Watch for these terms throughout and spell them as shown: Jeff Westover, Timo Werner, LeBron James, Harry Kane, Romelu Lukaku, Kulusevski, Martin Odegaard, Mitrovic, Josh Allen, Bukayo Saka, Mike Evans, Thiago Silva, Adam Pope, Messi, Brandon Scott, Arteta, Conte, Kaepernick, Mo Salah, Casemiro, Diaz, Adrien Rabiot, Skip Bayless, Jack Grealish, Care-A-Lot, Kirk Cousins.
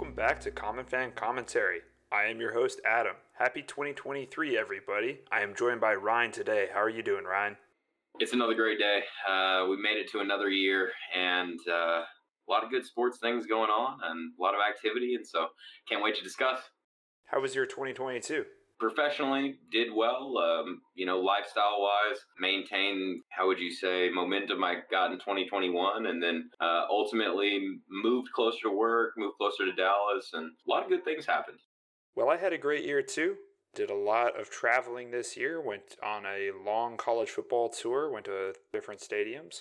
welcome back to Common Fan Commentary. I am your host, Adam. Happy 2023, everybody. I am joined by Ryan today. How are you doing, Ryan? It's another great day. We made it to another year, and a lot of good sports things going on and a lot of activity, and so can't wait to discuss. How was your 2022? Professionally, did well, lifestyle-wise, maintained, momentum I got in 2021, and then ultimately moved closer to work, moved closer to Dallas, and a lot of good things happened. Well, I had a great year, too. Did a lot of traveling this year, went on a long college football tour, went to different stadiums,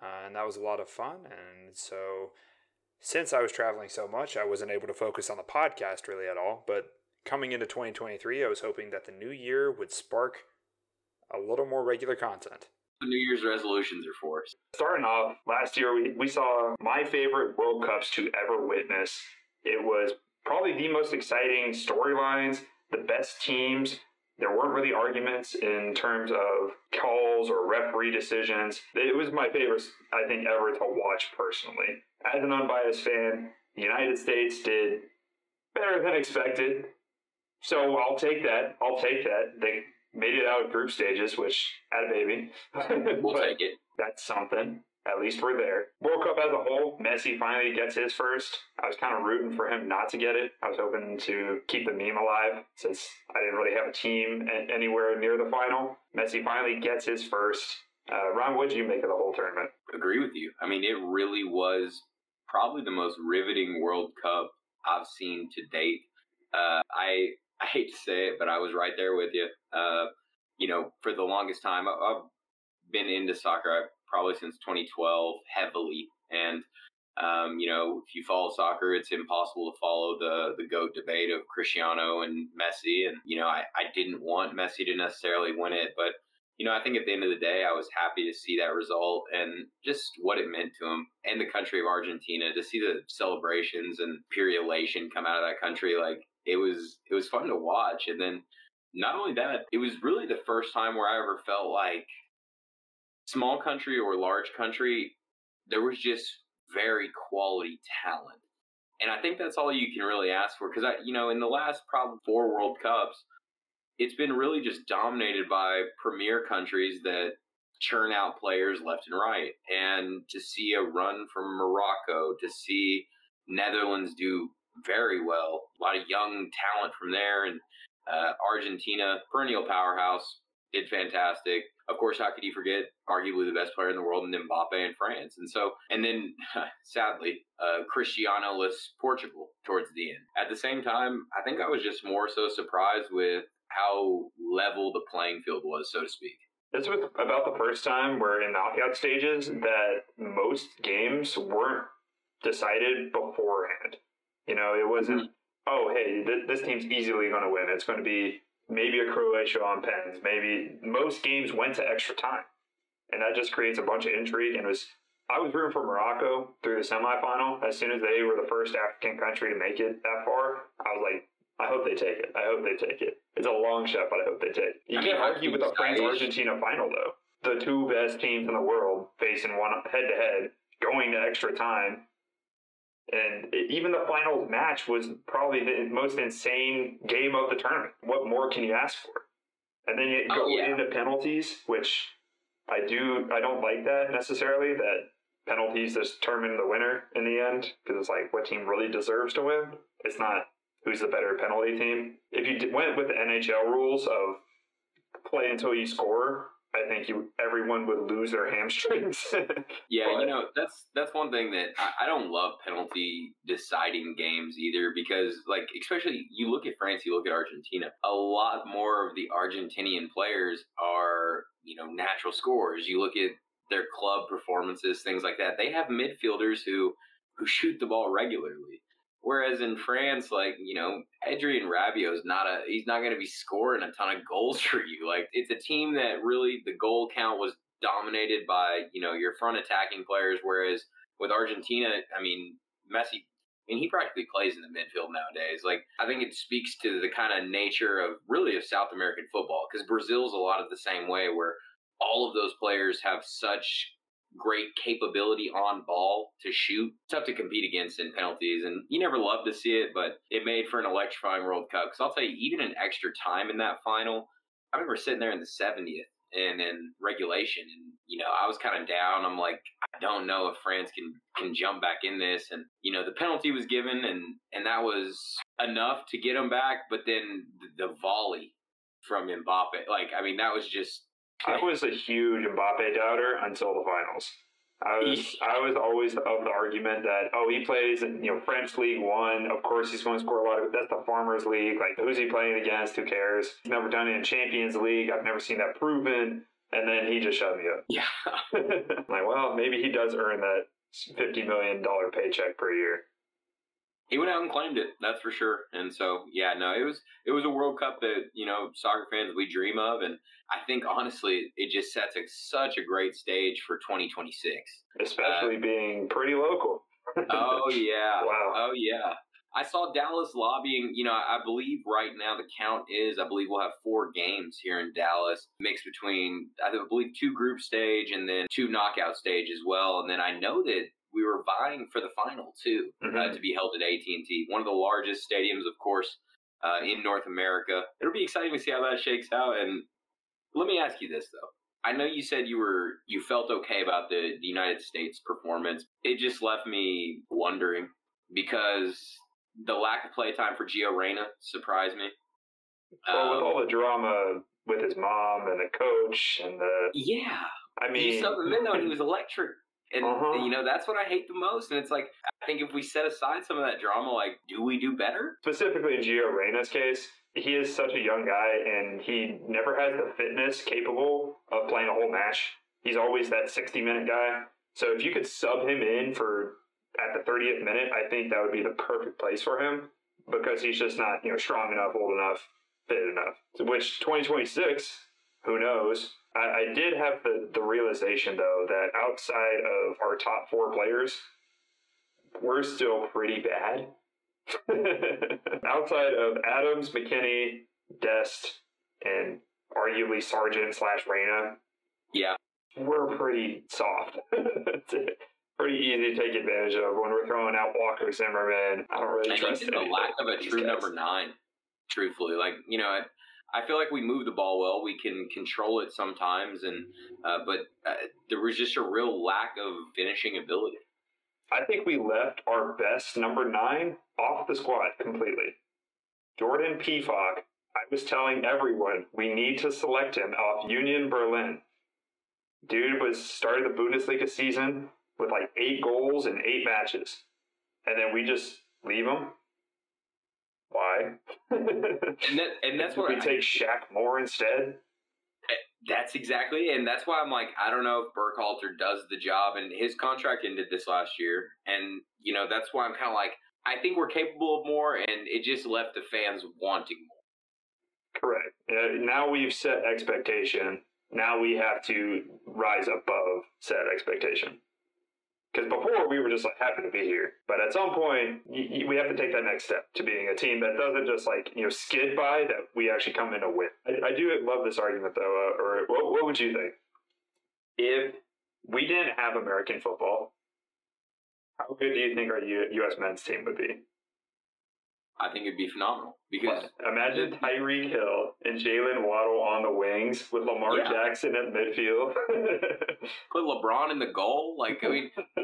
and that was a lot of fun, and so since I was traveling so much, I wasn't able to focus on the podcast really at all, but coming into 2023, I was hoping that the new year would spark a little more regular content. The New Year's resolutions are for us. Starting off, last year we saw my favorite World Cups to ever witness. It was probably the most exciting storylines, the best teams. There weren't really arguments in terms of calls or referee decisions. It was my favorite, I think, ever to watch personally. As an unbiased fan, the United States did better than expected. So I'll take that. They made it out of group stages, which, atta baby. We'll take it. That's something. At least we're there. World Cup as a whole, Messi finally gets his first. I was kind of rooting for him not to get it. I was hoping to keep the meme alive since I didn't really have a team anywhere near the final. Messi finally gets his first. Ron, what did you make of the whole tournament? Agree with you. I mean, it really was probably the most riveting World Cup I've seen to date. I hate to say it, but I was right there with you. For the longest time, I've been into soccer probably since 2012 heavily. And, if you follow soccer, it's impossible to follow the GOAT debate of Cristiano and Messi. And, I didn't want Messi to necessarily win it. But, I think at the end of the day, I was happy to see that result and just what it meant to him and the country of Argentina, to see the celebrations and pure elation come out of that country. Like, It was fun to watch. And then not only that, it was really the first time where I ever felt like small country or large country, there was just very quality talent. And I think that's all you can really ask for. Because, in the last probably 4 World Cups, it's been really just dominated by premier countries that churn out players left and right. And to see a run from Morocco, to see Netherlands do very well, a lot of young talent from there, and Argentina, perennial powerhouse, did fantastic. Of course, how could you forget arguably the best player in the world in Mbappé in France? And then sadly, Cristiano-less Portugal towards the end. At the same time, I think I was just more so surprised with how level the playing field was, so to speak. This was about the first time we're in knockout stages that most games weren't decided beforehand. It wasn't, this team's easily going to win. It's going to be maybe a Croatia on pens. Maybe most games went to extra time. And that just creates a bunch of intrigue. And I was rooting for Morocco through the semifinal. As soon as they were the first African country to make it that far, I was like, I hope they take it. It's a long shot, but I hope they take it. You can't argue with a France-Argentina final, though. The two best teams in the world facing one head-to-head, going to extra time. And even the finals match was probably the most insane game of the tournament. What more can you ask for? And then you go into penalties, which I don't like that necessarily, that penalties determine the winner in the end, because it's like what team really deserves to win. It's not who's the better penalty team. If you went with the NHL rules of play until you score, I think everyone would lose their hamstrings. Yeah, but that's one thing that I don't love penalty deciding games either, because especially you look at France, you look at Argentina, a lot more of the Argentinian players are, natural scorers. You look at their club performances, things like that. They have midfielders who shoot the ball regularly. Whereas in France, Adrien Rabiot he's not going to be scoring a ton of goals for you. It's a team that really the goal count was dominated by, your front attacking players. Whereas with Argentina, Messi, he practically plays in the midfield nowadays. I think it speaks to the kind of nature of South American football, because Brazil's a lot of the same way, where all of those players have such great capability on ball to shoot. Tough to compete against in penalties, and you never love to see it, but it made for an electrifying World Cup. Because I'll tell you, even in extra time in that final, I remember sitting there in the 70th and in regulation, and I was kind of down. I'm like, I don't know if France can jump back in this. And the penalty was given, and that was enough to get them back. But then the volley from Mbappé, that was just. I was a huge Mbappé doubter until the finals. I was always of the argument that, he plays in French League One. Of course, he's going to score a lot of. That's the Farmers League. Like, who's he playing against? Who cares? He's never done it in Champions League. I've never seen that proven. And then he just shut me up. Yeah. I'm like, well, maybe he does earn that $50 million paycheck per year. He went out and claimed it, that's for sure. And so, it was a World Cup that, soccer fans, we dream of. And I think, honestly, it just sets such a great stage for 2026. Especially being pretty local. Oh, yeah. Wow. Oh, yeah. I saw Dallas lobbying, I believe right now the count is, we'll have 4 games here in Dallas, mixed between, 2 group stage and then 2 knockout stage as well. And then I know that we were vying for the final, too, to be held at AT&T, one of the largest stadiums, of course, in North America. It'll be exciting to see how that shakes out. And let me ask you this, though. I know you said you felt okay about the United States performance. It just left me wondering, because the lack of play time for Gio Reyna surprised me. Well, with all the drama with his mom and the coach and the... Yeah. I mean... He was electric. And, that's what I hate the most. And it's like, I think if we set aside some of that drama, do we do better? Specifically in Gio Reyna's case, he is such a young guy, and he never has the fitness capable of playing a whole match. He's always that 60-minute guy. So if you could sub him in for at the 30th minute, I think that would be the perfect place for him, because he's just not, strong enough, old enough, fit enough. Which 2026, who knows? I did have the realization, though, that outside of our top 4 players, we're still pretty bad. Outside of Adams, McKinney, Dest, and arguably Sargent / Reyna, yeah, we're pretty soft. Pretty easy to take advantage of when we're throwing out Walker, Zimmerman. I don't really trust the lack of a true number 9, truthfully. I feel like we move the ball well. We can control it sometimes, but there was just a real lack of finishing ability. I think we left our best number 9 off the squad completely. Jordan Pifok, I was telling everyone, we need to select him off Union Berlin. Dude started the Bundesliga season with 8 goals in 8 matches. And then we just leave him. Why? and that's what we take Shaq Moore instead. That's exactly it. And that's why I'm like, I don't know if Burkhalter does the job, and his contract ended this last year. And, that's why I'm kind of like, I think we're capable of more, and it just left the fans wanting more. Correct. Now we've set expectation. Now we have to rise above set expectation. Because before, we were just happy to be here. But at some point, we have to take that next step to being a team that doesn't just, skid by, that we actually come in to win. I do love this argument, though. Or what would you think? If we didn't have American football, how good do you think our U.S. men's team would be? I think it'd be phenomenal. Because imagine Tyreek Hill and Jalen Waddle on the wings with Lamar Jackson at midfield. Put LeBron in the goal.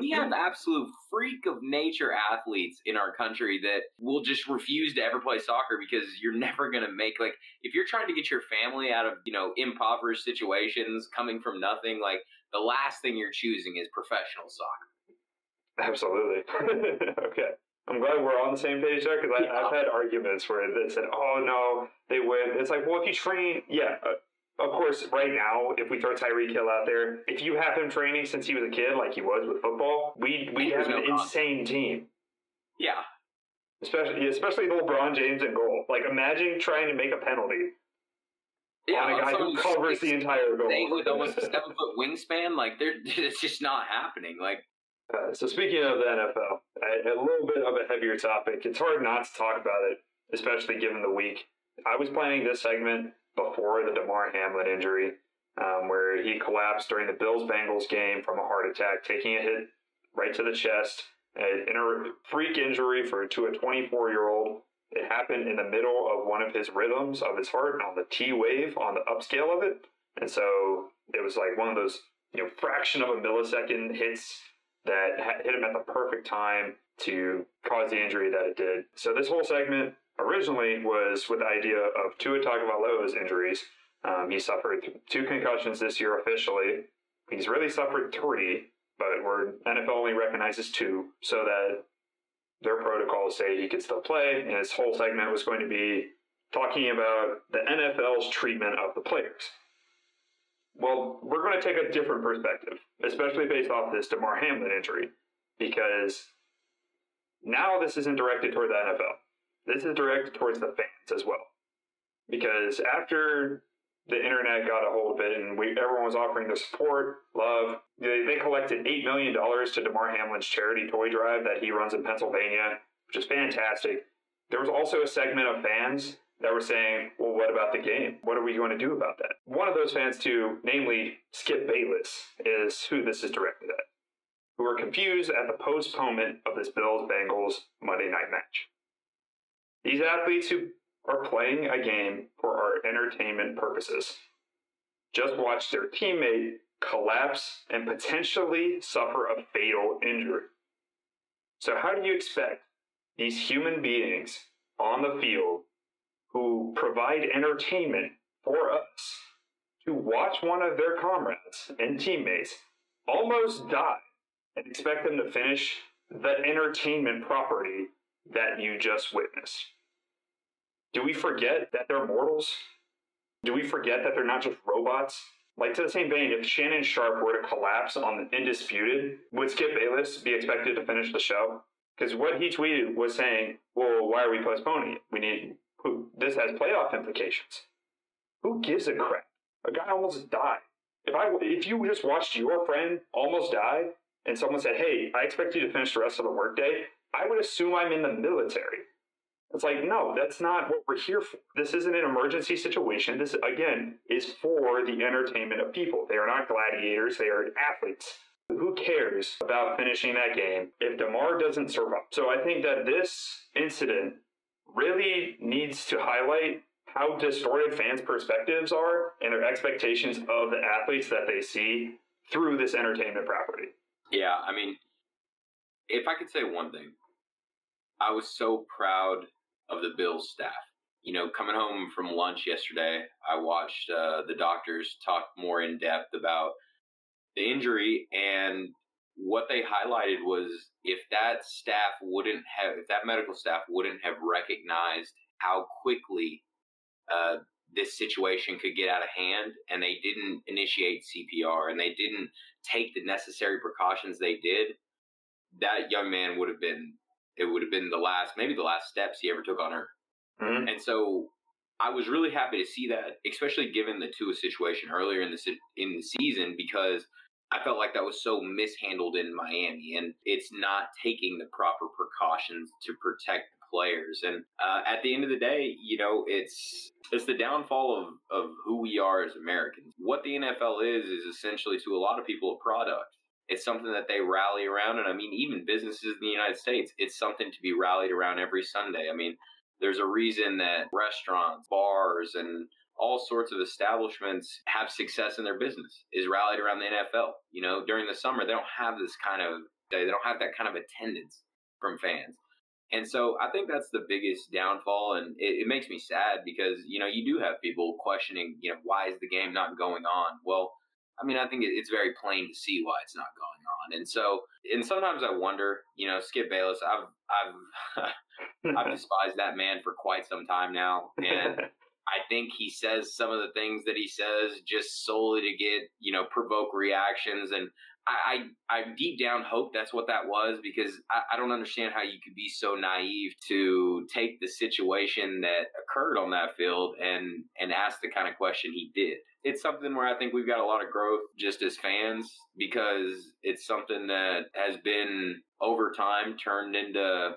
We have absolute freak of nature athletes in our country that will just refuse to ever play soccer, because you're never going to make, if you're trying to get your family out of, impoverished situations, coming from nothing, the last thing you're choosing is professional soccer. Absolutely. Okay. I'm glad we're on the same page there, because I've had arguments where they said, oh, no, they win. It's well, if you train, of course, right now, if we throw Tyreek Hill out there, if you have him training since he was a kid, like he was with football, we have an insane team. Yeah. Especially LeBron James in goal. Imagine trying to make a penalty on a guy who covers the entire goal. With almost a 7-foot wingspan, it's just not happening. So speaking of the NFL, a little bit of a heavier topic. It's hard not to talk about it, especially given the week. I was planning this segment before the DeMar Hamlin injury. where he collapsed during the Bills-Bengals game from a heart attack, taking a hit right to the chest, a freak injury to a 24-year-old. It happened in the middle of one of his rhythms of his heart on the T wave, on the upscale of it. And so it was like one of those, fraction of a millisecond hits that hit him at the perfect time to cause the injury that it did. So this whole segment originally was with the idea of Tua Tagovailoa's injuries. He suffered 2 concussions this year officially. He's really suffered 3, but NFL only recognizes 2, so that their protocols say he could still play. And his whole segment was going to be talking about the NFL's treatment of the players. Well, we're going to take a different perspective, especially based off this DeMar Hamlin injury, because now this isn't directed toward the NFL. This is directed towards the fans as well, because after the internet got a hold of it and everyone was offering their support, love, they collected $8 million to DeMar Hamlin's charity toy drive that he runs in Pennsylvania, which is fantastic. There was also a segment of fans that were saying, well, what about the game? What are we going to do about that? One of those fans too, namely Skip Bayless, is who this is directed at, who are confused at the postponement of this Bills-Bengals Monday night match. These athletes who are playing a game for our entertainment purposes just watch their teammate collapse and potentially suffer a fatal injury. So how do you expect these human beings on the field who provide entertainment for us to watch one of their comrades and teammates almost die and expect them to finish the entertainment property that you just witnessed? Do we forget that they're mortals? Do we forget that they're not just robots? Like, to the same vein, if Shannon Sharp were to collapse on Indisputed, would Skip Bayless be expected to finish the show? Because what he tweeted was saying, well, why are we postponing it? This has playoff implications. Who gives a crap? A guy almost died. If you just watched your friend almost die and someone said, hey, I expect you to finish the rest of the workday, I would assume I'm in the military. It's like, no, that's not what we're here for. This isn't an emergency situation. This, again, is for the entertainment of people. They are not gladiators. They are athletes. Who cares about finishing that game if DeMar doesn't survive? So I think that this incident really needs to highlight how distorted fans' perspectives are and their expectations of the athletes that they see through this entertainment property. Yeah, I mean, if I could say one thing, I was so proud of the Bills staff. Coming home from lunch yesterday, I watched the doctors talk more in depth about the injury, and what they highlighted was if that medical staff wouldn't have recognized how quickly this situation could get out of hand, and they didn't initiate CPR and they didn't take the necessary precautions they did, that young man would have been the last steps he ever took on Earth. Mm-hmm. And so I was really happy to see that, especially given the Tua situation earlier in the season, because I felt like that was so mishandled in Miami, and it's not taking the proper precautions to protect the players. And at the end of the day, it's the downfall of who we are as Americans. What the NFL is essentially to a lot of people a product. It's something that they rally around. And I mean, even businesses in the United States, it's something to be rallied around every Sunday. I mean, there's a reason that restaurants, bars, and all sorts of establishments have success in their business is rallied around the NFL. During the summer, they don't have that kind of attendance from fans. And so I think that's the biggest downfall. And it makes me sad because, you do have people questioning, why is the game not going on? Well, I mean, I think it's very plain to see why it's not going on. And so, and sometimes I wonder, Skip Bayless, I've I've despised that man for quite some time now. And I think he says some of the things that he says just solely to get, provoke reactions. And I deep down hope that's what that was, because I don't understand how you could be so naive to take the situation that occurred on that field and ask the kind of question he did. It's something where I think we've got a lot of growth just as fans, because it's something that has been over time turned into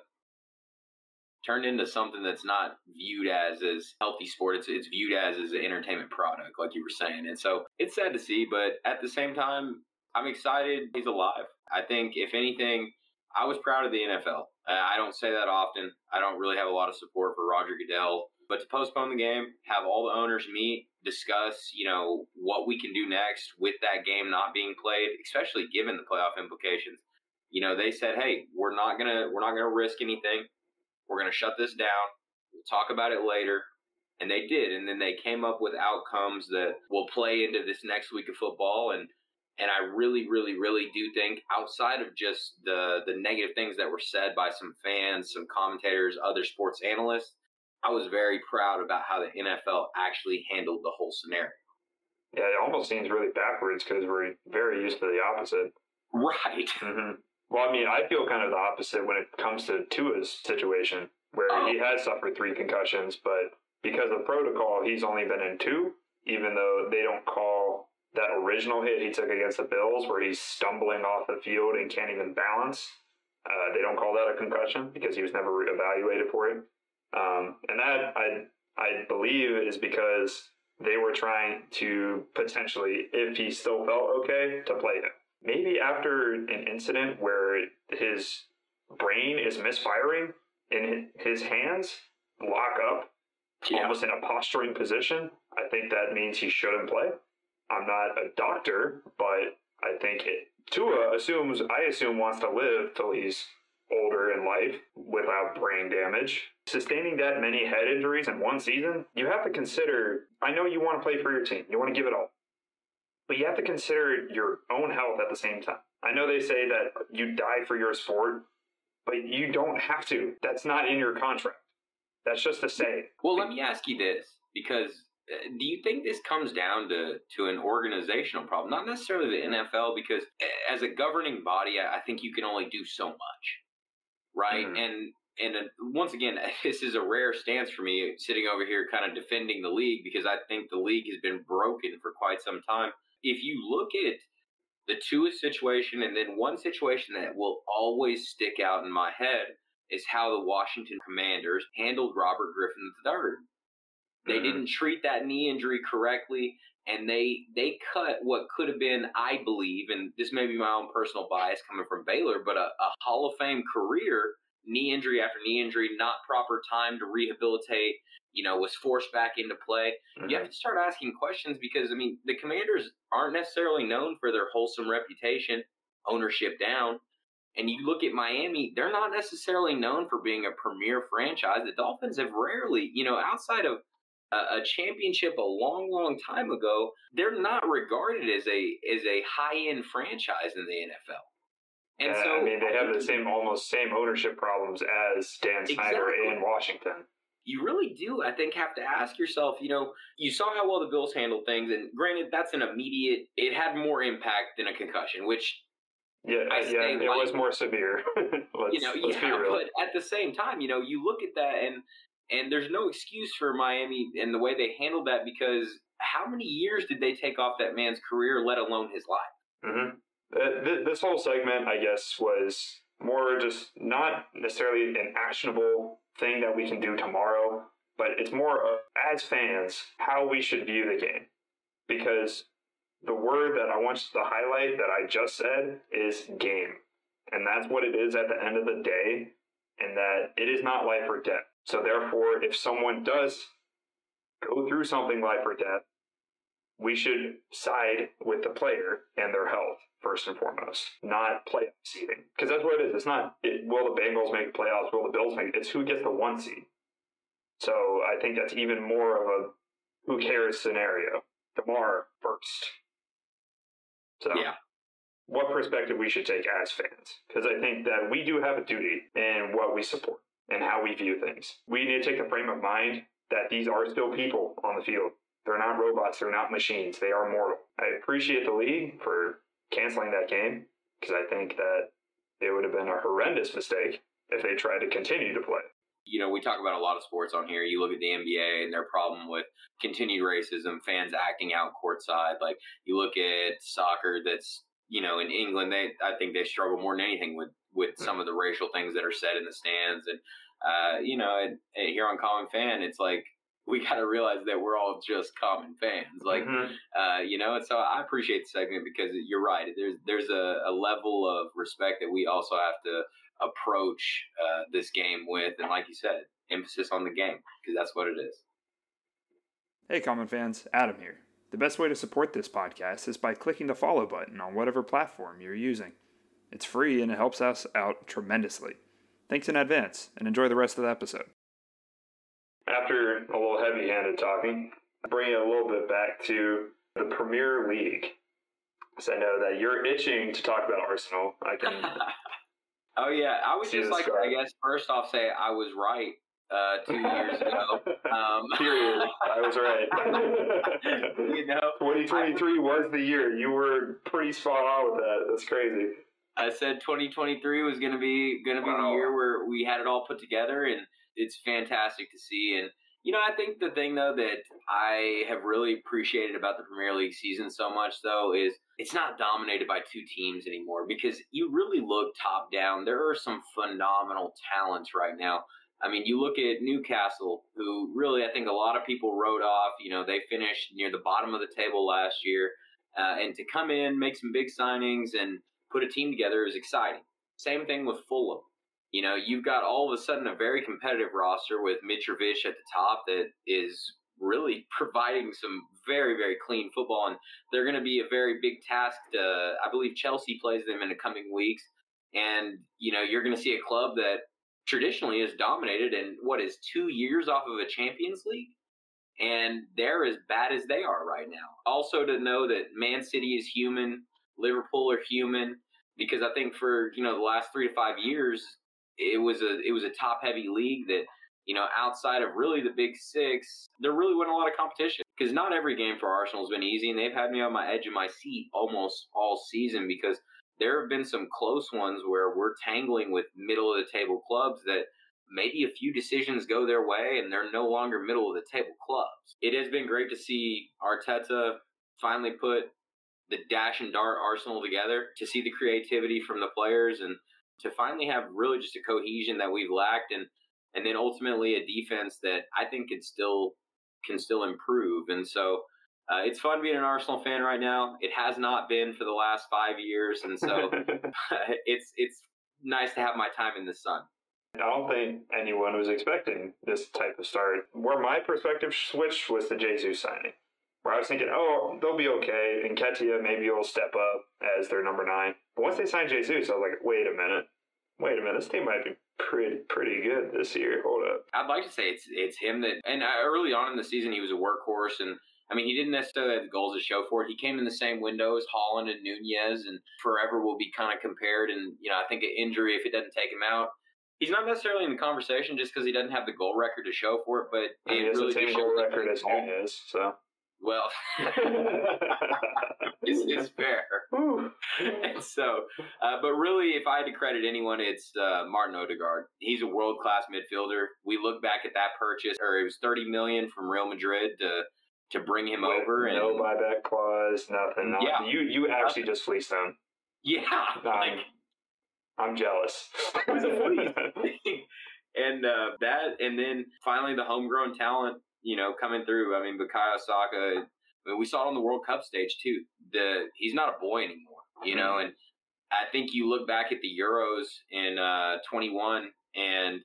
turned into something that's not viewed as healthy sport. It's viewed as an entertainment product, like you were saying. And so it's sad to see, but at the same time, I'm excited he's alive. I think, if anything, I was proud of the NFL. I don't say that often. I don't really have a lot of support for Roger Goodell. But to postpone the game, have all the owners meet, discuss, what we can do next with that game not being played, especially given the playoff implications. They said, hey, we're not gonna risk anything. We're gonna shut this down. We'll talk about it later. And they did. And then they came up with outcomes that will play into this next week of football. And I really, really, really do think, outside of just the negative things that were said by some fans, some commentators, other sports analysts, I was very proud about how the NFL actually handled the whole scenario. Yeah, it almost seems really backwards because we're very used to the opposite. Right. Mm-hmm. Well, I feel kind of the opposite when it comes to Tua's situation, where he has suffered 3 concussions, but because of protocol, he's only been in 2, even though they don't call that original hit he took against the Bills where he's stumbling off the field and can't even balance. They don't call that a concussion because he was never evaluated for it. And that, I believe, is because they were trying to potentially, if he still felt okay, to play him. Maybe after an incident where his brain is misfiring and his hands lock up, almost in a posturing position, I think that means he shouldn't play. I'm not a doctor, but I think Tua wants to live till he's older in life without brain damage. Sustaining that many head injuries in one season, you have to consider, I know you want to play for your team, you want to give it all, but you have to consider your own health at the same time. I know they say that you die for your sport, but you don't have to. That's not in your contract. That's just a saying. Well, let me ask you this, because do you think this comes down to an organizational problem? Not necessarily the NFL, because as a governing body, I think you can only do so much, right? Mm-hmm. And once again, this is a rare stance for me, sitting over here kind of defending the league, because I think the league has been broken for quite some time. If you look at the Tua situation, and then one situation that will always stick out in my head is how the Washington Commanders handled Robert Griffin III. They didn't treat that knee injury correctly, and they cut what could have been, I believe, and this may be my own personal bias coming from Baylor, but a Hall of Fame career, knee injury after knee injury, not proper time to rehabilitate, was forced back into play. Mm-hmm. You have to start asking questions because, the Commanders aren't necessarily known for their wholesome reputation, ownership down. And you look at Miami, they're not necessarily known for being a premier franchise. The Dolphins have rarely, outside of a championship a long, long time ago, they're not regarded as a high-end franchise in the NFL. And so they have the almost same ownership problems as Dan Snyder in Washington. You really do, I think, have to ask yourself, you saw how well the Bills handled things, and granted, that's an immediate, it had more impact than a concussion, which... Yeah, it was more severe. let's be real. But at the same time, you look at that and there's no excuse for Miami and the way they handled that, because how many years did they take off that man's career, let alone his life? Mm-hmm. This whole segment, I guess, was more just not necessarily an actionable thing that we can do tomorrow, but it's more of, as fans, how we should view the game. Because the word that I want you to highlight that I just said is game. And that's what it is at the end of the day, and that it is not life or death. So therefore, if someone does go through something life or death, we should side with the player and their health first and foremost, not playoff seeding. Because that's what it is. It's not, will the Bengals make playoffs? Will the Bills make it? It's who gets the 1 seed. So I think that's even more of a who cares scenario. DeMar first. So yeah. What perspective we should take as fans. Because I think that we do have a duty in what we support and how we view things. We need to take the frame of mind that these are still people on the field. They're not robots. They're not machines. They are mortal. I appreciate the league for canceling that game, because I think that it would have been a horrendous mistake if they tried to continue to play. We talk about a lot of sports on here. You look at the NBA and their problem with continued racism, fans acting out courtside. Like, you look at soccer that's, in England, I think they struggle more than anything with some of the racial things that are said in the stands. And here on Common Fan, it's like, we got to realize that we're all just common fans. Like, and so I appreciate the segment because you're right. There's a level of respect that we also have to approach this game with. And like you said, emphasis on the game, because that's what it is. Hey, Common Fans, Adam here. The best way to support this podcast is by clicking the follow button on whatever platform you're using. It's free and it helps us out tremendously. Thanks in advance and enjoy the rest of the episode. After a little heavy-handed talking, bringing it a little bit back to the Premier League. Because I know that you're itching to talk about Arsenal. I can. Oh, yeah. I would just like to, I guess, first off say I was right 2 years ago. Period. I was right. 2023 was the year. You were pretty spot on with that. That's crazy. I said 2023 was gonna be the year where we had it all put together, and it's fantastic to see. And, I think the thing, though, that I have really appreciated about the Premier League season so much, though, is it's not dominated by two teams anymore, because you really look top down. There are some phenomenal talents right now. I mean, you look at Newcastle, who really I think a lot of people wrote off. They finished near the bottom of the table last year. And to come in, make some big signings, and put a team together is exciting. Same thing with Fulham. You've got all of a sudden a very competitive roster with Mitrovic at the top that is really providing some very, very clean football. And they're going to be a very big task to, I believe Chelsea plays them in the coming weeks. And, you're going to see a club that traditionally is dominated in what is 2 years off of a Champions League. And they're as bad as they are right now. Also to know that Man City is human, Liverpool are human, because I think for, the last 3 to 5 years, it was a top-heavy league that, outside of really the big six, there really wasn't a lot of competition, because not every game for Arsenal has been easy, and they've had me on my edge of my seat almost all season, because there have been some close ones where we're tangling with middle-of-the-table clubs that maybe a few decisions go their way, and they're no longer middle-of-the-table clubs. It has been great to see Arteta finally put the dash and dart Arsenal together, to see the creativity from the players, and to finally have really just a cohesion that we've lacked, and then ultimately a defense that I think can still improve. And so it's fun being an Arsenal fan right now. It has not been for the last 5 years, and so it's nice to have my time in the sun. I don't think anyone was expecting this type of start. Where my perspective switched was the Jesus signing, where I was thinking, oh, they'll be okay, and Nketiah maybe will step up as their number 9. But once they signed Jesus, I was like, wait a minute, this team might be pretty good this year. Hold up. I'd like to say it's him that, and early on in the season, he was a workhorse, and I mean, he didn't necessarily have the goals to show for it. He came in the same window as Haaland and Nunez, and forever will be kind of compared, and, I think an injury, if it doesn't take him out, he's not necessarily in the conversation just because he doesn't have the goal record to show for it, but he has really the same goal record as Nunez, so... Well, it's fair. And so, but really, if I had to credit anyone, it's Martin Odegaard. He's a world-class midfielder. We look back at that purchase, or it was $30 million from Real Madrid to bring him over. And no buyback clause, nothing. Yeah, you actually just fleeced them. Yeah, I'm jealous. It was a fleece. And then finally the homegrown talent. Coming through. I mean, Bukayo Saka, we saw it on the World Cup stage too. He's not a boy anymore, and I think you look back at the Euros in 21, and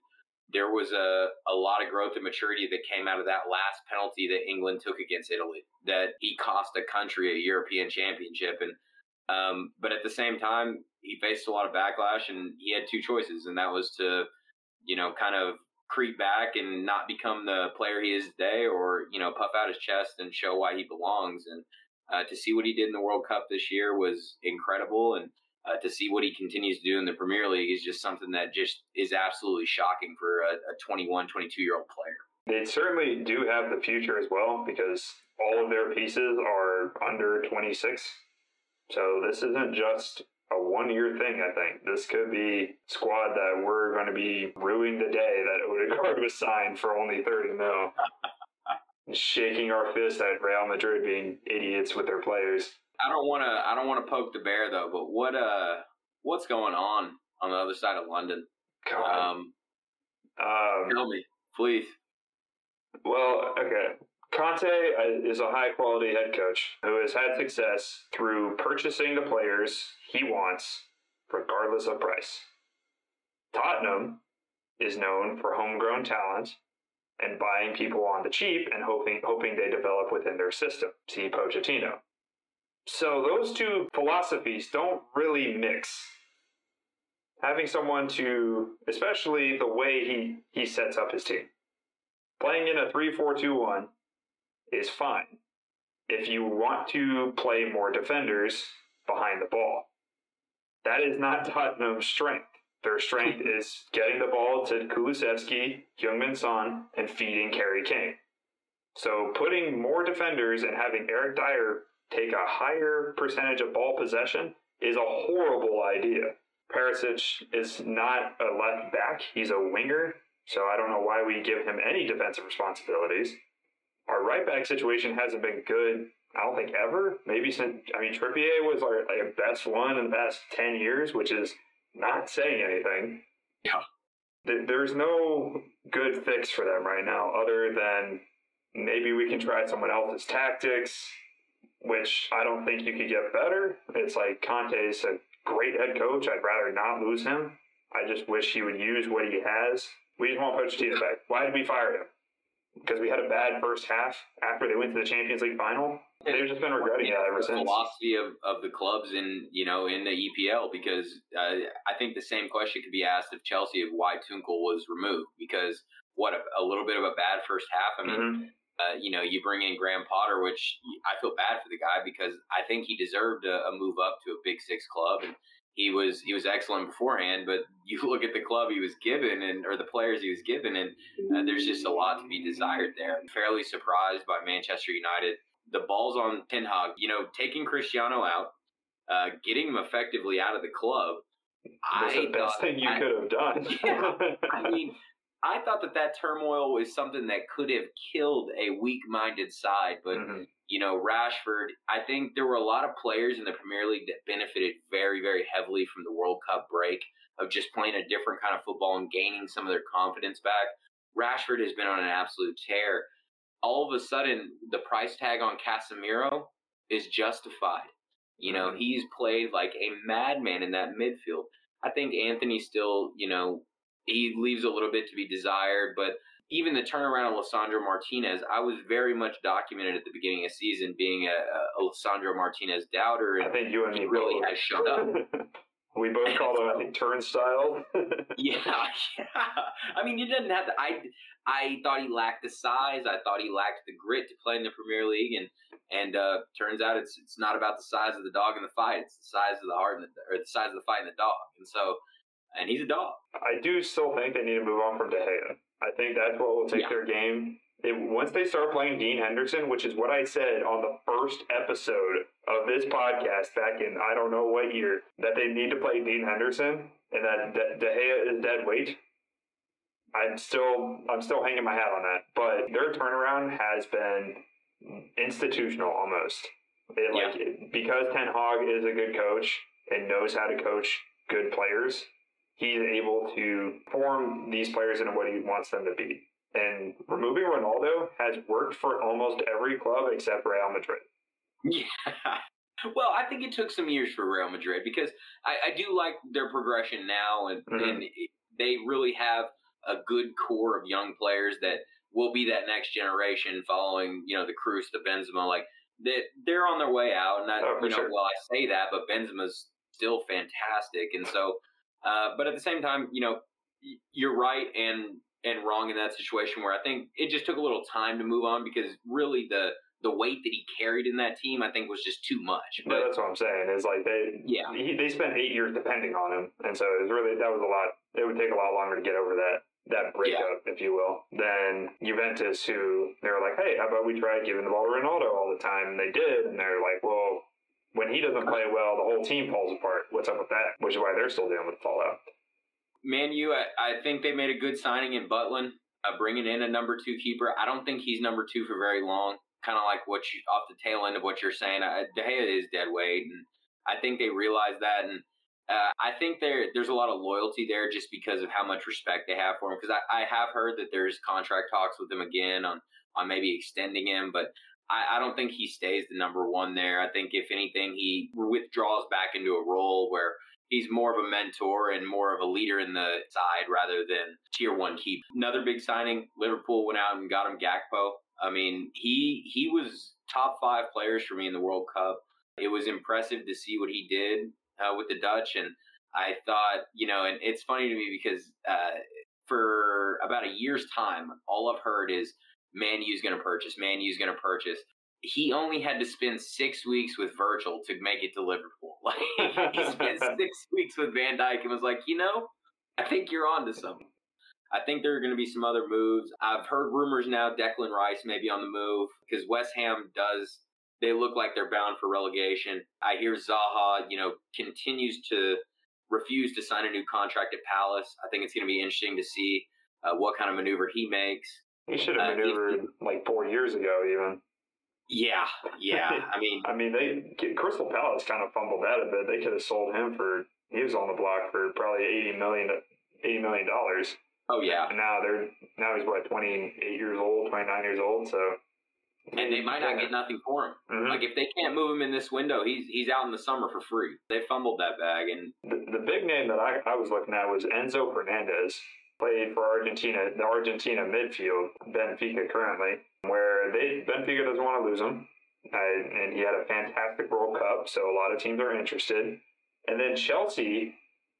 there was a lot of growth and maturity that came out of that last penalty that England took against Italy, that he cost a country a European championship. And but at the same time, he faced a lot of backlash, and he had two choices, and that was to, kind of creep back and not become the player he is today, or puff out his chest and show why he belongs. And to see what he did in the World Cup this year was incredible, and to see what he continues to do in the Premier League is just something that just is absolutely shocking for a 21, 22-year-old player. They certainly do have the future as well, because all of their pieces are under 26. So this isn't just a one-year thing, I think. This could be squad that we're going to be ruining the day that Odegaard was signed for only $30 million. Shaking our fist at Real Madrid being idiots with their players. I don't want to poke the bear, though, but what's going on the other side of London? God. Tell me, please. Well, okay. Conte is a high-quality head coach who has had success through purchasing the players he wants, regardless of price. Tottenham is known for homegrown talent and buying people on the cheap and hoping they develop within their system. See Pochettino. So those two philosophies don't really mix. Having someone to, especially the way he sets up his team. Playing in a 3-4-2-1 is fine if you want to play more defenders behind the ball. That is not Tottenham's strength. Their strength is getting the ball to Kulusevski, Heung-min Son, and feeding Harry Kane. So putting more defenders and having Eric Dyer take a higher percentage of ball possession is a horrible idea. Perisic is not a left back. He's a winger. So I don't know why we give him any defensive responsibilities. Our right back situation hasn't been good, I don't think, ever. Maybe since, Trippier was our best one in the past 10 years, which is not saying anything. Yeah. There's no good fix for them right now other than maybe we can try someone else's tactics, which I don't think you could get better. It's like Conte's a great head coach. I'd rather not lose him. I just wish he would use what he has. We just want Pochettino back. Why did we fire him? Because we had a bad first half after they went to the Champions League final. They've just been regretting that ever since. The philosophy of the clubs in the EPL, because I think the same question could be asked of Chelsea of why Tuchel was removed. Because a little bit of a bad first half. You bring in Graham Potter, which I feel bad for the guy because I think he deserved a move up to a Big Six club. And he was excellent beforehand, but you look at the club he was given or the players he was given, and there's just a lot to be desired there. I'm fairly surprised by Manchester United. The ball's on Ten Hag, taking Cristiano out, getting him effectively out of the club. That's the best thing you could have done. Yeah, I thought that turmoil was something that could have killed a weak-minded side, but Rashford, I think there were a lot of players in the Premier League that benefited very, very heavily from the World Cup break of just playing a different kind of football and gaining some of their confidence back. Rashford has been on an absolute tear. All of a sudden, the price tag on Casemiro is justified. He's played like a madman in that midfield. I think Anthony still, he leaves a little bit to be desired, but even the turnaround of Lisandro Martinez, I was very much documented at the beginning of the season being a Lisandro Martinez doubter. And I think you and me really both. Has shut up. We both called him, I think, turnstile. Yeah. He didn't have the. I thought he lacked the size. I thought he lacked the grit to play in the Premier League, and turns out it's not about the size of the dog in the fight. It's the size of the heart or the size of the fight in the dog. And so. And he's a dog. I do still think they need to move on from De Gea. I think that's what will take their game. Once they start playing Dean Henderson, which is what I said on the first episode of this podcast back in I don't know what year, that they need to play Dean Henderson and that De Gea is dead weight. I'm still hanging my hat on that. But their turnaround has been institutional almost. Because Ten Hag is a good coach and knows how to coach good players, he's able to form these players into what he wants them to be. And removing Ronaldo has worked for almost every club except Real Madrid. Yeah. Well, I think it took some years for Real Madrid because I do like their progression now. And they really have a good core of young players that will be that next generation following, the Cruz, the Benzema. Like, they're on their way out. And I say that, but Benzema's still fantastic. And so... but at the same time, you're right and wrong in that situation where I think it just took a little time to move on because really the weight that he carried in that team, I think, was just too much. But that's what I'm saying is they spent 8 years depending on him. And so it was a lot. It would take a lot longer to get over that breakup, if you will, than Juventus, who they were like, hey, how about we try giving the ball to Ronaldo all the time? And they did. And they're like, well, when he doesn't play well, the whole team falls apart. What's up with that? Which is why they're still dealing with the fallout. Man U, I think they made a good signing in Butland, bringing in a number two keeper. I don't think he's number two for very long. Kind of like off the tail end of what you're saying. De Gea is dead weight, and I think they realize that. And I think there's a lot of loyalty there just because of how much respect they have for him. Because I have heard that there's contract talks with him again on maybe extending him, but I don't think he stays the number one there. I think if anything, he withdraws back into a role where he's more of a mentor and more of a leader in the side rather than tier one keep. Another big signing, Liverpool went out and got him Gakpo. I mean, he was top five players for me in the World Cup. It was impressive to see what he did with the Dutch. And I thought, you know, and it's funny to me because for about a year's time, all I've heard is, Man U's going to purchase, Man U's going to purchase. He only had to spend 6 weeks with Virgil to make it to Liverpool. Like, he spent 6 weeks with Van Dijk and was like, you know, I think you're on to something. I think there are going to be some other moves. I've heard rumors now Declan Rice may be on the move because West Ham does. They look like they're bound for relegation. I hear Zaha, you know, continues to refuse to sign a new contract at Palace. I think it's going to be interesting to see what kind of maneuver he makes. He should have maneuvered like 4 years ago, even. Yeah. I mean, they Crystal Palace kind of fumbled that a bit. They could have sold him for. He was on the block for probably $80 million. Oh yeah. And now he's what, 29 years old. So. And they might not get nothing for him. Mm-hmm. Like if they can't move him in this window, he's out in the summer for free. They fumbled that bag. And the big name that I was looking at was Enzo Fernandez. Played for Argentina, the Argentina midfield, Benfica currently, where Benfica doesn't want to lose him. And he had a fantastic World Cup, so a lot of teams are interested. And then Chelsea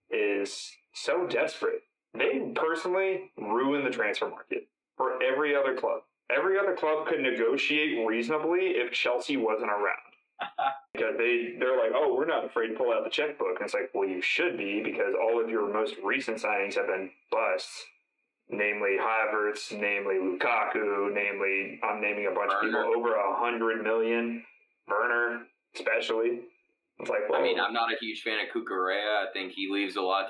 is so desperate. They personally ruin the transfer market for every other club. Every other club could negotiate reasonably if Chelsea wasn't around. Because they're like, oh, we're not afraid to pull out the checkbook. And it's like, well, you should be, because all of your most recent signings have been busts, namely Havertz, namely Lukaku, namely, I'm naming a bunch of people, over 100 million, Werner especially. It's like, well, I mean, I'm not a huge fan of Cucurella. I think he leaves a lot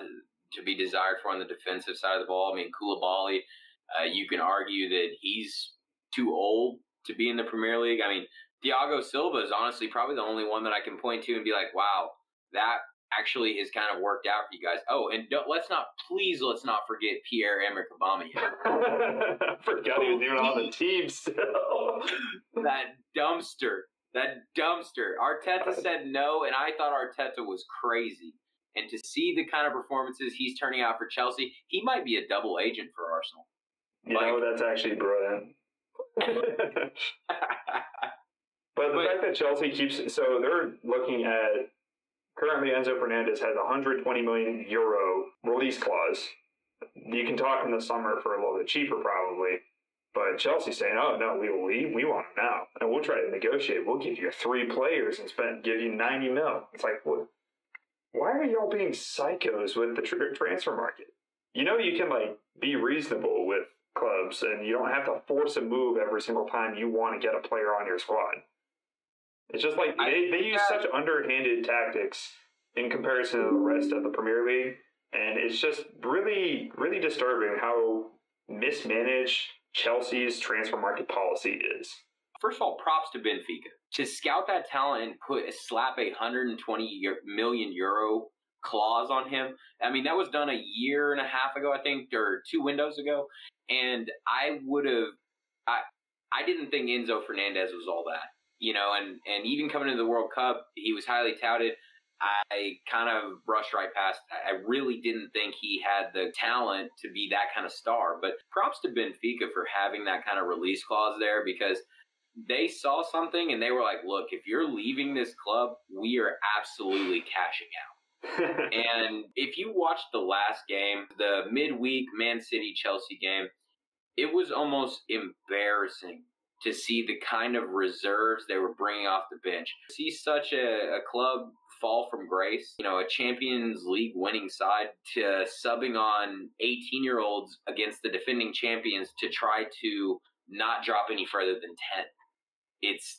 to be desired for on the defensive side of the ball. I mean, Koulibaly, you can argue that he's too old to be in the Premier League. I mean, Thiago Silva is honestly probably the only one that I can point to and be like, wow, that actually has kind of worked out for you guys. Oh, and let's not forget Pierre-Emerick Aubameyang. I forgot he was even on the team still. That dumpster. Arteta said no, and I thought Arteta was crazy. And to see the kind of performances he's turning out for Chelsea, he might be a double agent for Arsenal. You know, that's actually brilliant. But the fact that Chelsea so they're looking at, currently Enzo Fernandez has a 120 million euro release clause. You can talk in the summer for a little bit cheaper probably, but Chelsea's saying, oh no, we want him now. And we'll try to negotiate. We'll give you 3 players and give you 90 mil. It's like, what? Why are y'all being psychos with the transfer market? You know, you can be reasonable with clubs and you don't have to force a move every single time you want to get a player on your squad. It's just like they use such underhanded tactics in comparison to the rest of the Premier League, and it's just really, really disturbing how mismanaged Chelsea's transfer market policy is. First of all, props to Benfica. To scout that talent and slap a 120 million euro clause on him, I mean, that was done a year and a half ago, I think, or 2 windows ago, and I didn't think Enzo Fernandez was all that. You know, and even coming into the World Cup, he was highly touted. I kind of brushed right past. I really didn't think he had the talent to be that kind of star. But props to Benfica for having that kind of release clause there, because they saw something and they were like, look, if you're leaving this club, we are absolutely cashing out. And if you watched the last game, the midweek Man City-Chelsea game, it was almost embarrassing to see the kind of reserves they were bringing off the bench. See such a club fall from grace, you know, a Champions League winning side, to subbing on 18-year-olds against the defending champions to try to not drop any further than 10th.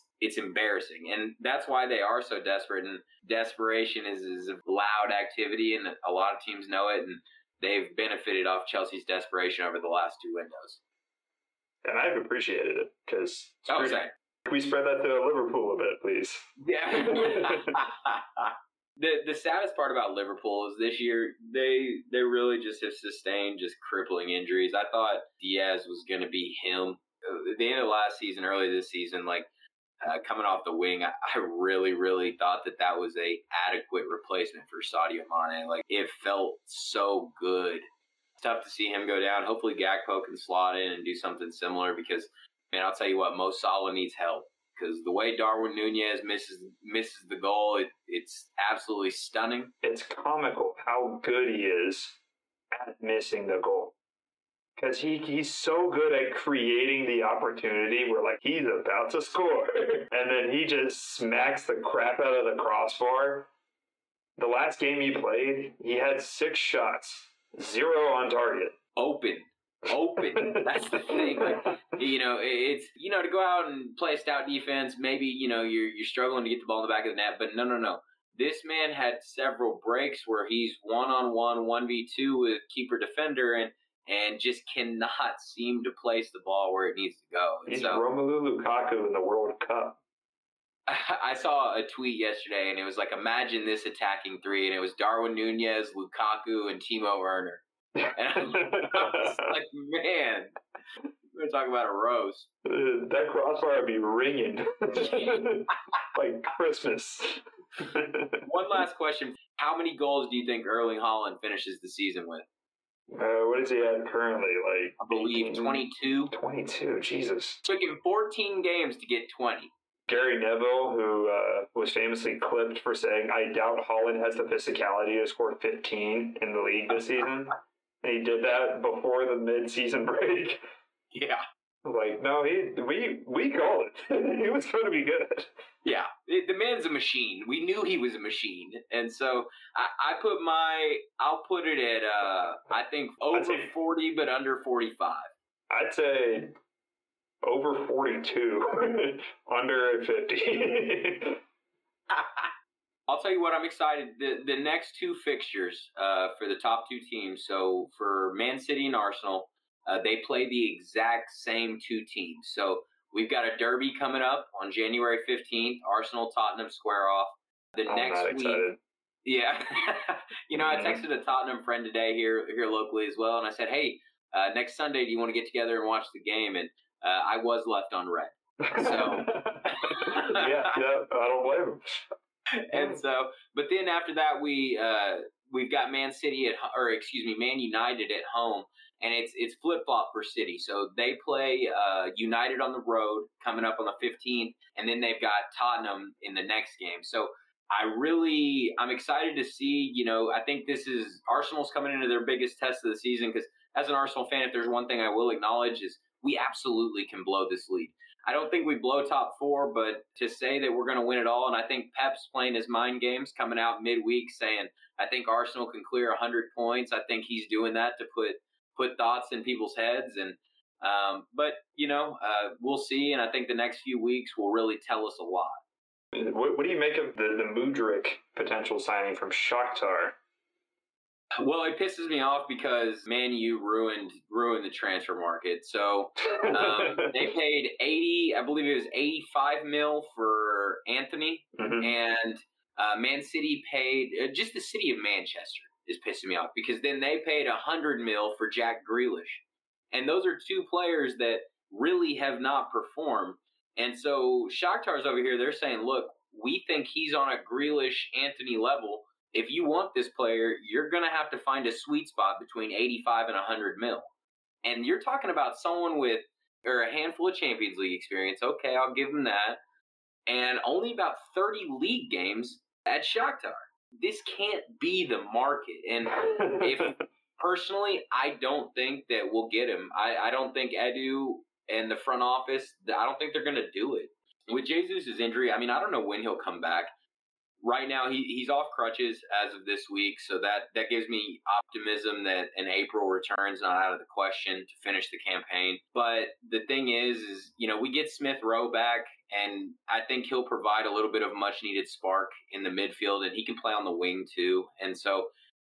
It's embarrassing. And that's why they are so desperate. And desperation is a loud activity, and a lot of teams know it. And they've benefited off Chelsea's desperation over the last 2 windows. And I've appreciated it, because we spread that to Liverpool a bit, please. Yeah. The saddest part about Liverpool is this year they really just have sustained just crippling injuries. I thought Diaz was going to be him. At the end of last season, early this season, coming off the wing, I really thought that was a adequate replacement for Sadio Mane. It felt so good. It's tough to see him go down. Hopefully Gakpo can slot in and do something similar because, man, I'll tell you what, Mo Salah needs help. Because the way Darwin Nunez misses the goal, it's absolutely stunning. It's comical how good he is at missing the goal. Because he's so good at creating the opportunity where, he's about to score. And then he just smacks the crap out of the crossbar. The last game he played, he had 6 shots, 0 on target. Open. That's the thing. It's to go out and play a stout defense. Maybe, you're struggling to get the ball in the back of the net, but no. This man had several breaks where he's 1-on-1, 1v2 with keeper defender and just cannot seem to place the ball where it needs to go. He's Romelu Lukaku in the World Cup. I saw a tweet yesterday and it was imagine this attacking three, and it was Darwin Nunez, Lukaku, and Timo Werner. And I was man, we're talking about a roast. That crossbar would be ringing like Christmas. One last question. How many goals do you think Erling Haaland finishes the season with? What is he at currently? I believe 22. 22, Jesus. Took him 14 games to get 20. Gary Neville, who was famously clipped for saying, I doubt Haaland has the physicality to score 15 in the league this season. And he did that before the mid-season break. Yeah. No, we called it. He was going to be good. Yeah. The man's a machine. We knew he was a machine. And so I'll put it at, I think, over 40, but under 45. I'd say over 42, under 50. I'll tell you what, I'm excited. The next 2 fixtures for the top 2 teams, so for Man City and Arsenal, they play the exact same 2 teams. So we've got a derby coming up on January 15th, Arsenal-Tottenham square off. Next week, excited. Yeah. I texted a Tottenham friend today here locally as well, and I said, hey, next Sunday, do you want to get together and watch the game? And I was left on red. So yeah, I don't blame him. And so, but then after that, we've got Man United at home, and it's flip flop for City. So they play United on the road coming up on the 15th, and then they've got Tottenham in the next game. So I'm excited to see. I think this is Arsenal's coming into their biggest test of the season, because as an Arsenal fan, if there's one thing I will acknowledge is we absolutely can blow this lead. I don't think we blow top 4, but to say that we're going to win it all, and I think Pep's playing his mind games, coming out midweek saying, I think Arsenal can clear 100 points. I think he's doing that to put thoughts in people's heads. And we'll see, and I think the next few weeks will really tell us a lot. What do you make of the Mudryk potential signing from Shakhtar? Well, it pisses me off because Man U ruined the transfer market. So they paid 85 mil for Anthony, and Man City paid just the city of Manchester is pissing me off, because then they paid 100 mil for Jack Grealish, and those are 2 players that really have not performed. And so Shakhtar's over here; they're saying, "Look, we think he's on a Grealish Anthony level. If you want this player, you're going to have to find a sweet spot between 85 and 100 mil. And you're talking about someone with a handful of Champions League experience. Okay, I'll give him that. And only about 30 league games at Shakhtar. This can't be the market. And personally, I don't think that we'll get him. I don't think Edu and the front office, I don't think they're going to do it. With Jesus' injury, I don't know when he'll come back. Right now, he's off crutches as of this week, so that gives me optimism that an April return's not out of the question to finish the campaign. But the thing is we get Smith Rowe back, and I think he'll provide a little bit of much-needed spark in the midfield, and he can play on the wing too. And so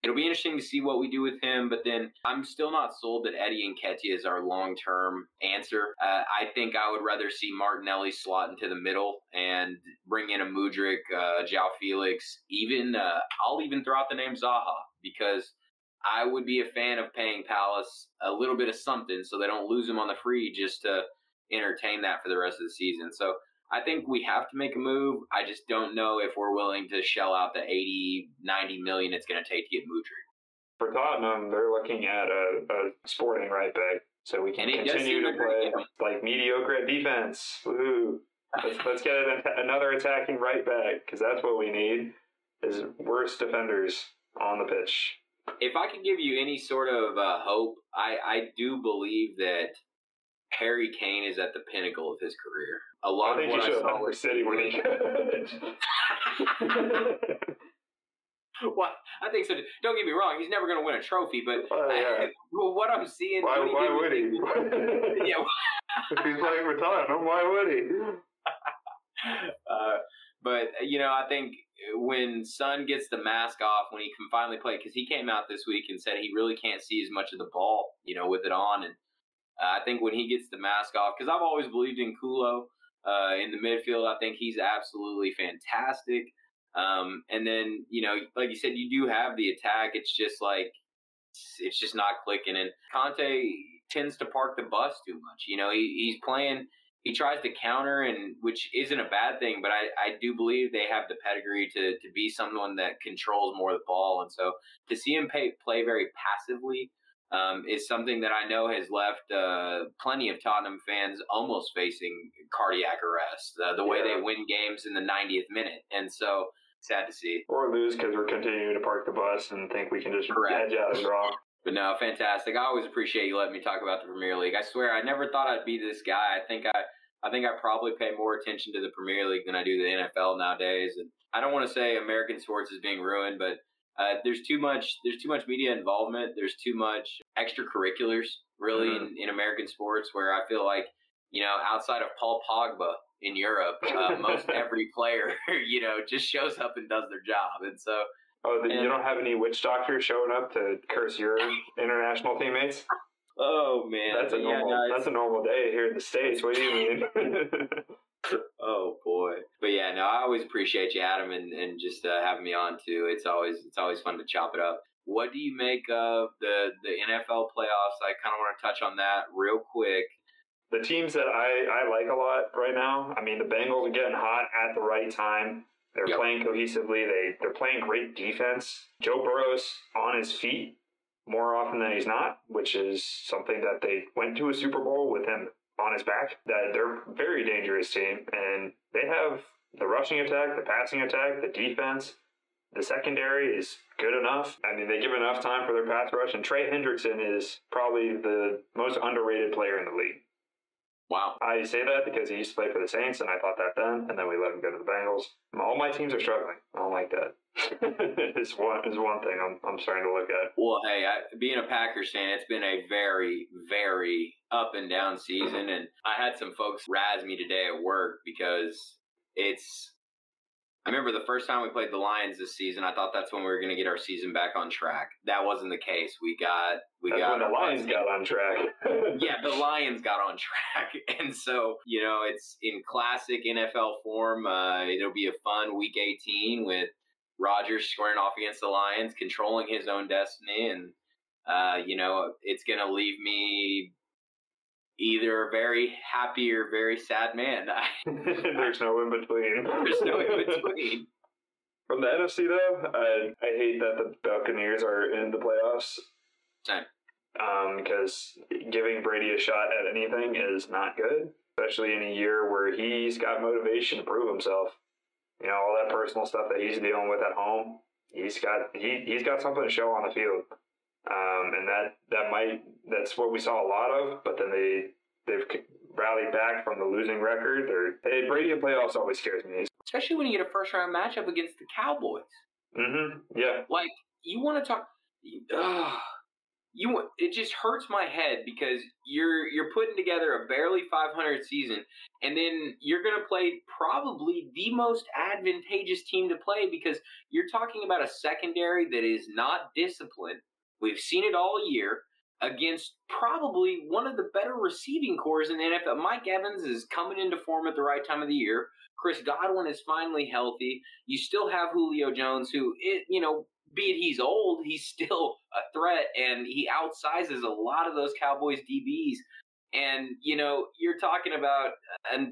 it'll be interesting to see what we do with him, but then I'm still not sold that Eddie Nketiah is our long-term answer. I think I would rather see Martinelli slot into the middle and bring in a Mudryk, João Felix, even I'll even throw out the name Zaha, because I would be a fan of paying Palace a little bit of something so they don't lose him on the free just to entertain that for the rest of the season. So I think we have to make a move. I just don't know if we're willing to shell out the 80, 90 million it's going to take to get Mudryk. For Tottenham, they're looking at a Sporting right back, so we can continue to play like mediocre at defense. Woo-hoo. Let's get another attacking right back, because that's what we need, is worse defenders on the pitch. If I could give you any sort of hope, I do believe that Harry Kane is at the pinnacle of his career. A lot of what I saw with City when he could. Well, I think so. Don't get me wrong; he's never going to win a trophy. But what I'm seeing, why would he? Yeah, if he's playing for Tottenham, why would he? But you know, I think when Son gets the mask off, when he can finally play, because he came out this week and said he really can't see as much of the ball, you know, with it on. And I think when he gets the mask off, because I've always believed in Kulo in the midfield. I think he's absolutely fantastic. And then, you know, like you said, you do have the attack. It's just like, it's just not clicking. And Conte tends to park the bus too much. You know, he's playing, he tries to counter, and which isn't a bad thing, but I do believe they have the pedigree to be someone that controls more of the ball. And so to see him play very passively is something that I know has left plenty of Tottenham fans almost facing cardiac arrest, the way they win games in the 90th minute. And so sad to see. Or lose because we're continuing to park the bus and think we can just edge out and draw. But no, fantastic. I always appreciate you letting me talk about the Premier League. I swear, I never thought I'd be this guy. I think I probably pay more attention to the Premier League than I do the NFL nowadays. And I don't want to say American sports is being ruined, but there's too much media involvement. There's too much extracurriculars, really, in American sports, where I feel like, you know, outside of Paul Pogba in Europe, most every player, you know, just shows up and does their job. And so... Oh, you don't have any witch doctors showing up to curse your international teammates? Oh, man. That's a normal day here in the States. What do you mean? Oh, boy. But yeah, no, I always appreciate you, Adam, and just having me on, too. It's always fun to chop it up. What do you make of the NFL playoffs? I kind of want to touch on that real quick. The teams that I like a lot right now, I mean, the Bengals are getting hot at the right time. They're playing cohesively. They're playing great defense. Joe Burrow's on his feet more often than he's not, which is something that they went to a Super Bowl with him on his back. That they're a very dangerous team, and they have the rushing attack, the passing attack, the defense. The secondary is good enough. I mean, they give enough time for their pass rush, and Trey Hendrickson is probably the most underrated player in the league. Wow. I say that because he used to play for the Saints, and I thought that then, and then we let him go to the Bengals. All my teams are struggling. I don't like that. It's one thing I'm starting to look at. Well, hey, being a Packers fan, it's been a very, very up and down season, and I had some folks razz me today at work because I remember the first time we played the Lions this season, I thought that's when we were going to get our season back on track. That wasn't the case. That's when the Lions got on track. Yeah, the Lions got on track. And so, you know, it's in classic NFL form. It'll be a fun week 18 with Rodgers squaring off against the Lions, controlling his own destiny. And, you know, it's going to leave me either a very happy or very sad man. There's no in between. There's no in between. From the NFC, though, I hate that the Buccaneers are in the playoffs. Same. Because giving Brady a shot at anything is not good, especially in a year where he's got motivation to prove himself. You know, all that personal stuff that he's dealing with at home, he's got something to show on the field. And that's what we saw a lot of, but then they've rallied back from the losing record. Brady in playoffs always scares me. Especially when you get a first round matchup against the Cowboys. Mm-hmm. Yeah. Like, you want to talk it just hurts my head because you're putting together a barely 500 season, and then you're going to play probably the most advantageous team to play because you're talking about a secondary that is not disciplined. We've seen it all year against probably one of the better receiving cores in the NFL. Mike Evans is coming into form at the right time of the year. Chris Godwin is finally healthy. You still have Julio Jones, who, be it he's old, he's still a threat, and he outsizes a lot of those Cowboys DBs. And, you're talking about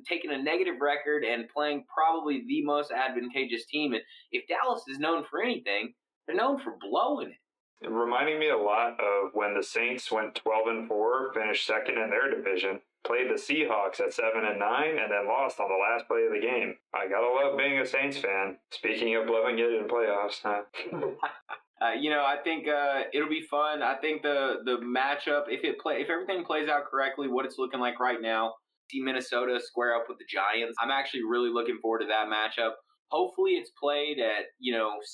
taking a negative record and playing probably the most advantageous team. And if Dallas is known for anything, they're known for blowing it. It reminded me a lot of when the Saints went 12-4, finished second in their division, played the Seahawks at 7-9, and then lost on the last play of the game. I gotta love being a Saints fan. Speaking of loving it in playoffs, huh? I think it'll be fun. I think the matchup, if everything plays out correctly, what it's looking like right now, see Minnesota square up with the Giants. I'm actually really looking forward to that matchup. Hopefully, it's played at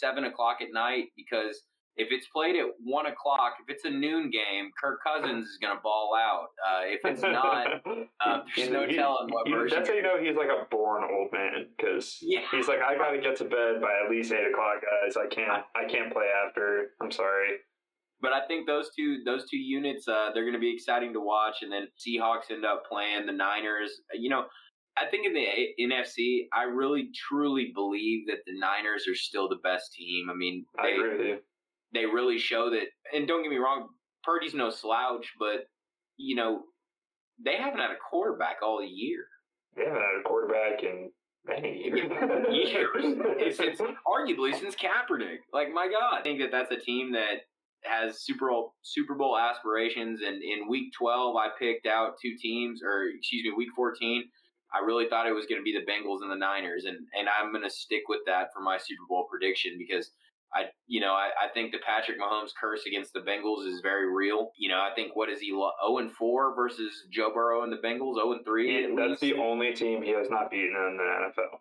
7:00 at night, because if it's played at 1 o'clock, if it's a noon game, Kirk Cousins is going to ball out. If it's not, there's no telling what version. That's how he's like a born old man, because he's like, I got to get to bed by at least 8 o'clock, guys. I can't play after. I'm sorry. But I think those two units, they're going to be exciting to watch. And then Seahawks end up playing the Niners. I think in the NFC, I really, truly believe that the Niners are still the best team. I mean, I agree with you. They really show that, and don't get me wrong, Purdy's no slouch, but, they haven't had a quarterback all year. They haven't had a quarterback in many years. Arguably since Kaepernick. Like, my God. I think that's a team that has Super Bowl aspirations, and in Week 12, I picked out Week 14, I really thought it was going to be the Bengals and the Niners, and I'm going to stick with that for my Super Bowl prediction, because I think the Patrick Mahomes curse against the Bengals is very real. I think, what is he, 0-4 versus Joe Burrow and the Bengals, 0-3? That's the only team he has not beaten in the NFL.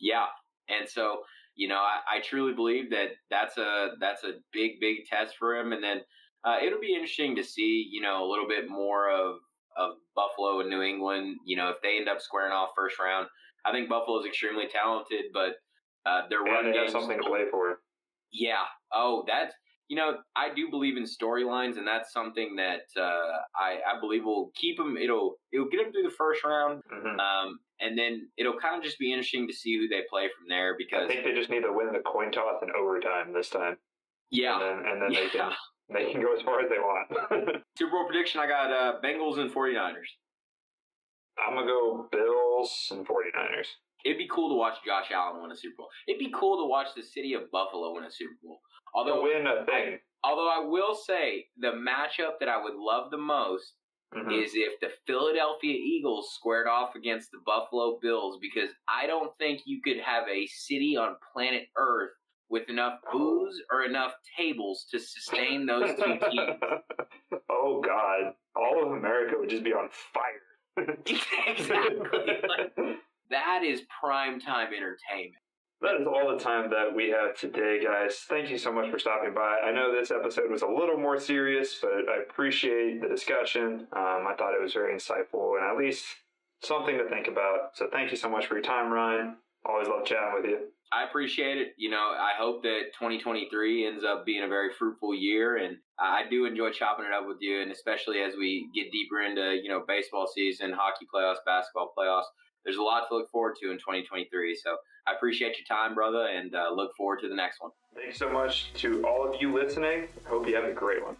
Yeah, and so, I truly believe that that's a big, big test for him. And then it'll be interesting to see, a little bit more of Buffalo and New England, if they end up squaring off first round. I think Buffalo is extremely talented, but their run game has something to play for. Yeah. Oh, that's, I do believe in storylines, and that's something that I believe will keep them. It'll get them through the first round, mm-hmm. And then it'll kind of just be interesting to see who they play from there, because I think they just need to win the coin toss in overtime this time. Yeah. And then they can go as far as they want. Super Bowl prediction, I got Bengals and 49ers. I'm going to go Bills and 49ers. It'd be cool to watch Josh Allen win a Super Bowl. It'd be cool to watch the city of Buffalo win a Super Bowl. Although I will say the matchup that I would love the most mm-hmm. is if the Philadelphia Eagles squared off against the Buffalo Bills, because I don't think you could have a city on planet Earth with enough booze or enough tables to sustain those two teams. Oh, God. All of America would just be on fire. Exactly. That is primetime entertainment. That is all the time that we have today, guys. Thank you so much for stopping by. I know this episode was a little more serious, but I appreciate the discussion. I thought it was very insightful and at least something to think about. So thank you so much for your time, Ryan. Always love chatting with you. I appreciate it. I hope that 2023 ends up being a very fruitful year, and I do enjoy chopping it up with you, and especially as we get deeper into, baseball season, hockey playoffs, basketball playoffs. There's a lot to look forward to in 2023, so I appreciate your time, brother, and look forward to the next one. Thanks so much to all of you listening. Hope you have a great one.